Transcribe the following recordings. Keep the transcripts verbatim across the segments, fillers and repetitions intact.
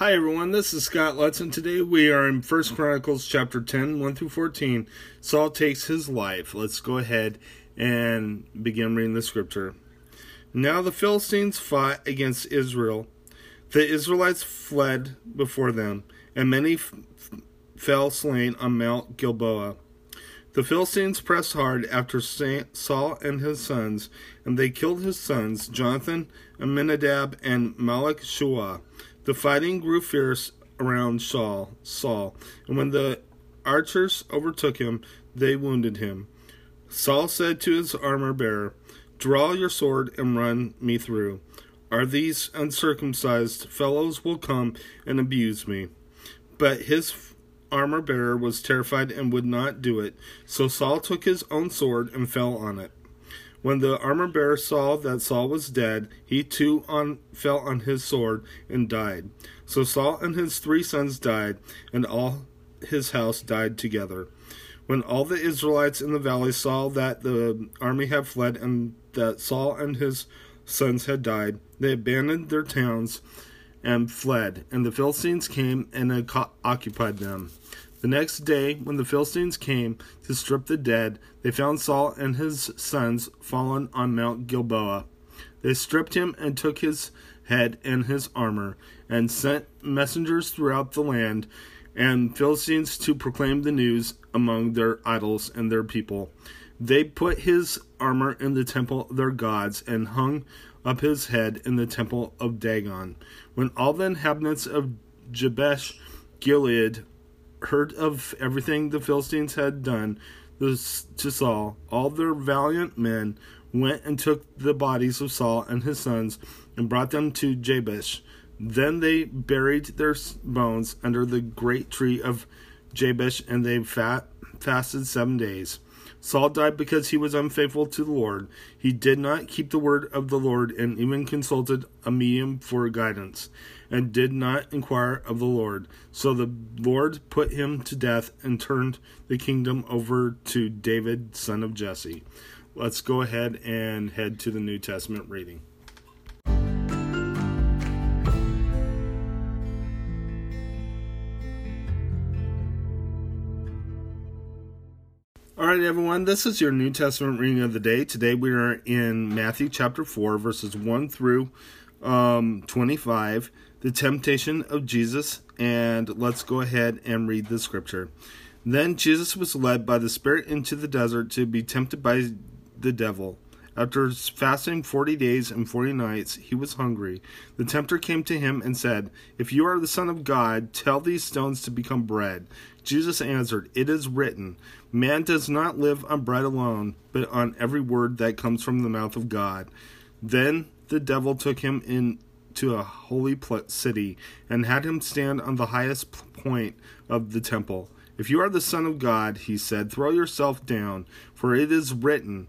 Hi everyone, this is Scott Lutz, and today we are in First Chronicles chapter ten, one through fourteen. Saul takes his life. Let's go ahead and begin reading the scripture. Now the Philistines fought against Israel. The Israelites fled before them, and many f- fell slain on Mount Gilboa. The Philistines pressed hard after Saul and his sons, and they killed his sons, Jonathan, Aminadab, and Malchi-Shua. The fighting grew fierce around Saul, Saul, and when the archers overtook him, they wounded him. Saul said to his armor-bearer, "Draw your sword and run me through, or these uncircumcised fellows will come and abuse me." But his armor-bearer was terrified and would not do it, so Saul took his own sword and fell on it. When the armor-bearer saw that Saul was dead, he too on, fell on his sword and died. So Saul and his three sons died, and all his house died together. When all the Israelites in the valley saw that the army had fled and that Saul and his sons had died, they abandoned their towns and fled, and the Philistines came and occupied them. The next day, when the Philistines came to strip the dead, they found Saul and his sons fallen on Mount Gilboa. They stripped him and took his head and his armor, and sent messengers throughout the land and Philistines to proclaim the news among their idols and their people. They put his armor in the temple of their gods and hung up his head in the temple of Dagon. When all the inhabitants of Jabesh Gilead heard of everything the Philistines had done to Saul, all their valiant men went and took the bodies of Saul and his sons and brought them to Jabesh. Then they buried their bones under the great tree of Jabesh, and they fat, fasted seven days. Saul died because he was unfaithful to the Lord. He did not keep the word of the Lord, and even consulted a medium for guidance, and did not inquire of the Lord. So the Lord put him to death and turned the kingdom over to David, son of Jesse. Let's go ahead and head to the New Testament reading. Alright everyone, this is your New Testament reading of the day. Today we are in Matthew chapter four, verses one through twenty-five, the temptation of Jesus, and let's go ahead and read the scripture. Then Jesus was led by the Spirit into the desert to be tempted by the devil. After fasting forty days and forty nights, he was hungry. The tempter came to him and said, "If you are the Son of God, tell these stones to become bread." Jesus answered, "It is written, man does not live on bread alone, but on every word that comes from the mouth of God." Then the devil took him into a holy city and had him stand on the highest point of the temple. "If you are the Son of God," he said, "throw yourself down, for it is written,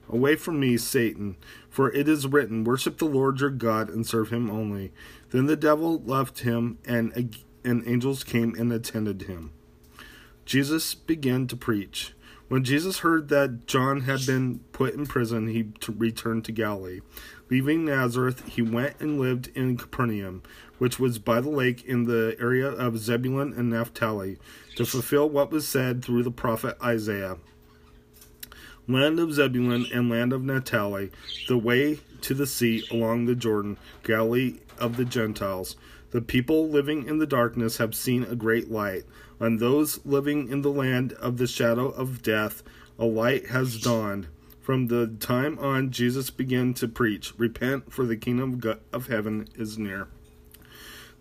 "Away from me, Satan, for it is written, worship the Lord your God and serve him only." Then the devil left him, and and angels came and attended him. Jesus began to preach. When Jesus heard that John had been put in prison, he t- returned to Galilee. Leaving Nazareth, he went and lived in Capernaum, which was by the lake in the area of Zebulun and Naphtali, to fulfill what was said through the prophet Isaiah. "Land of Zebulun and land of Naphtali, the way to the sea along the Jordan, Galilee of the Gentiles. The people living in the darkness have seen a great light. On those living in the land of the shadow of death, a light has dawned." From the time on, Jesus began to preach, "Repent, for the kingdom of heaven is near."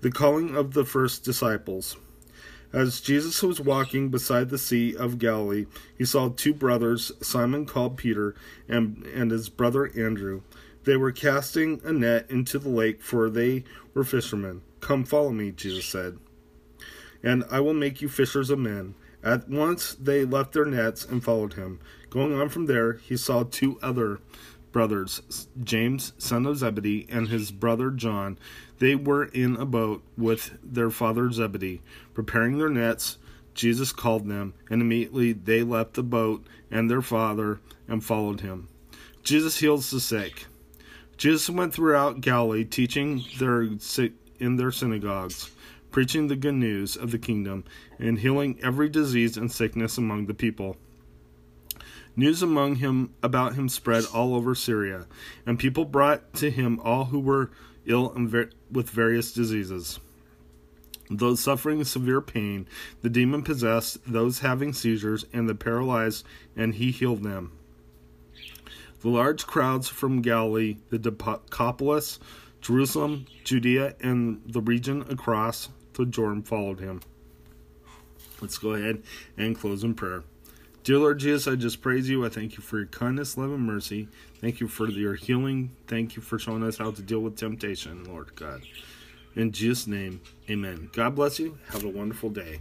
The calling of the first disciples. As Jesus was walking beside the Sea of Galilee, he saw two brothers, Simon called Peter, and, and his brother Andrew. They were casting a net into the lake, for they were fishermen. "Come, follow me," Jesus said. and I will make you fishers of men." At once they left their nets and followed him. Going on from there, he saw two other brothers, James, son of Zebedee, and his brother John. They were in a boat with their father Zebedee, preparing their nets. Jesus called them, and immediately they left the boat and their father and followed him. Jesus heals the sick. Jesus went throughout Galilee, teaching their in their synagogues, preaching the good news of the kingdom, and healing every disease and sickness among the people. News among him about him spread all over Syria, and people brought to him all who were ill and ver- with various diseases, those suffering severe pain, the demon-possessed, those having seizures, and the paralyzed, and he healed them. The large crowds from Galilee, the Decapolis, Jerusalem, Judea, and the region across the Jordan followed him. Let's go ahead and close in prayer. Dear Lord Jesus, I just praise you. I thank you for your kindness, love, and mercy. Thank you for your healing. Thank you for showing us how to deal with temptation, Lord God. In Jesus' name, amen. God bless you. Have a wonderful day.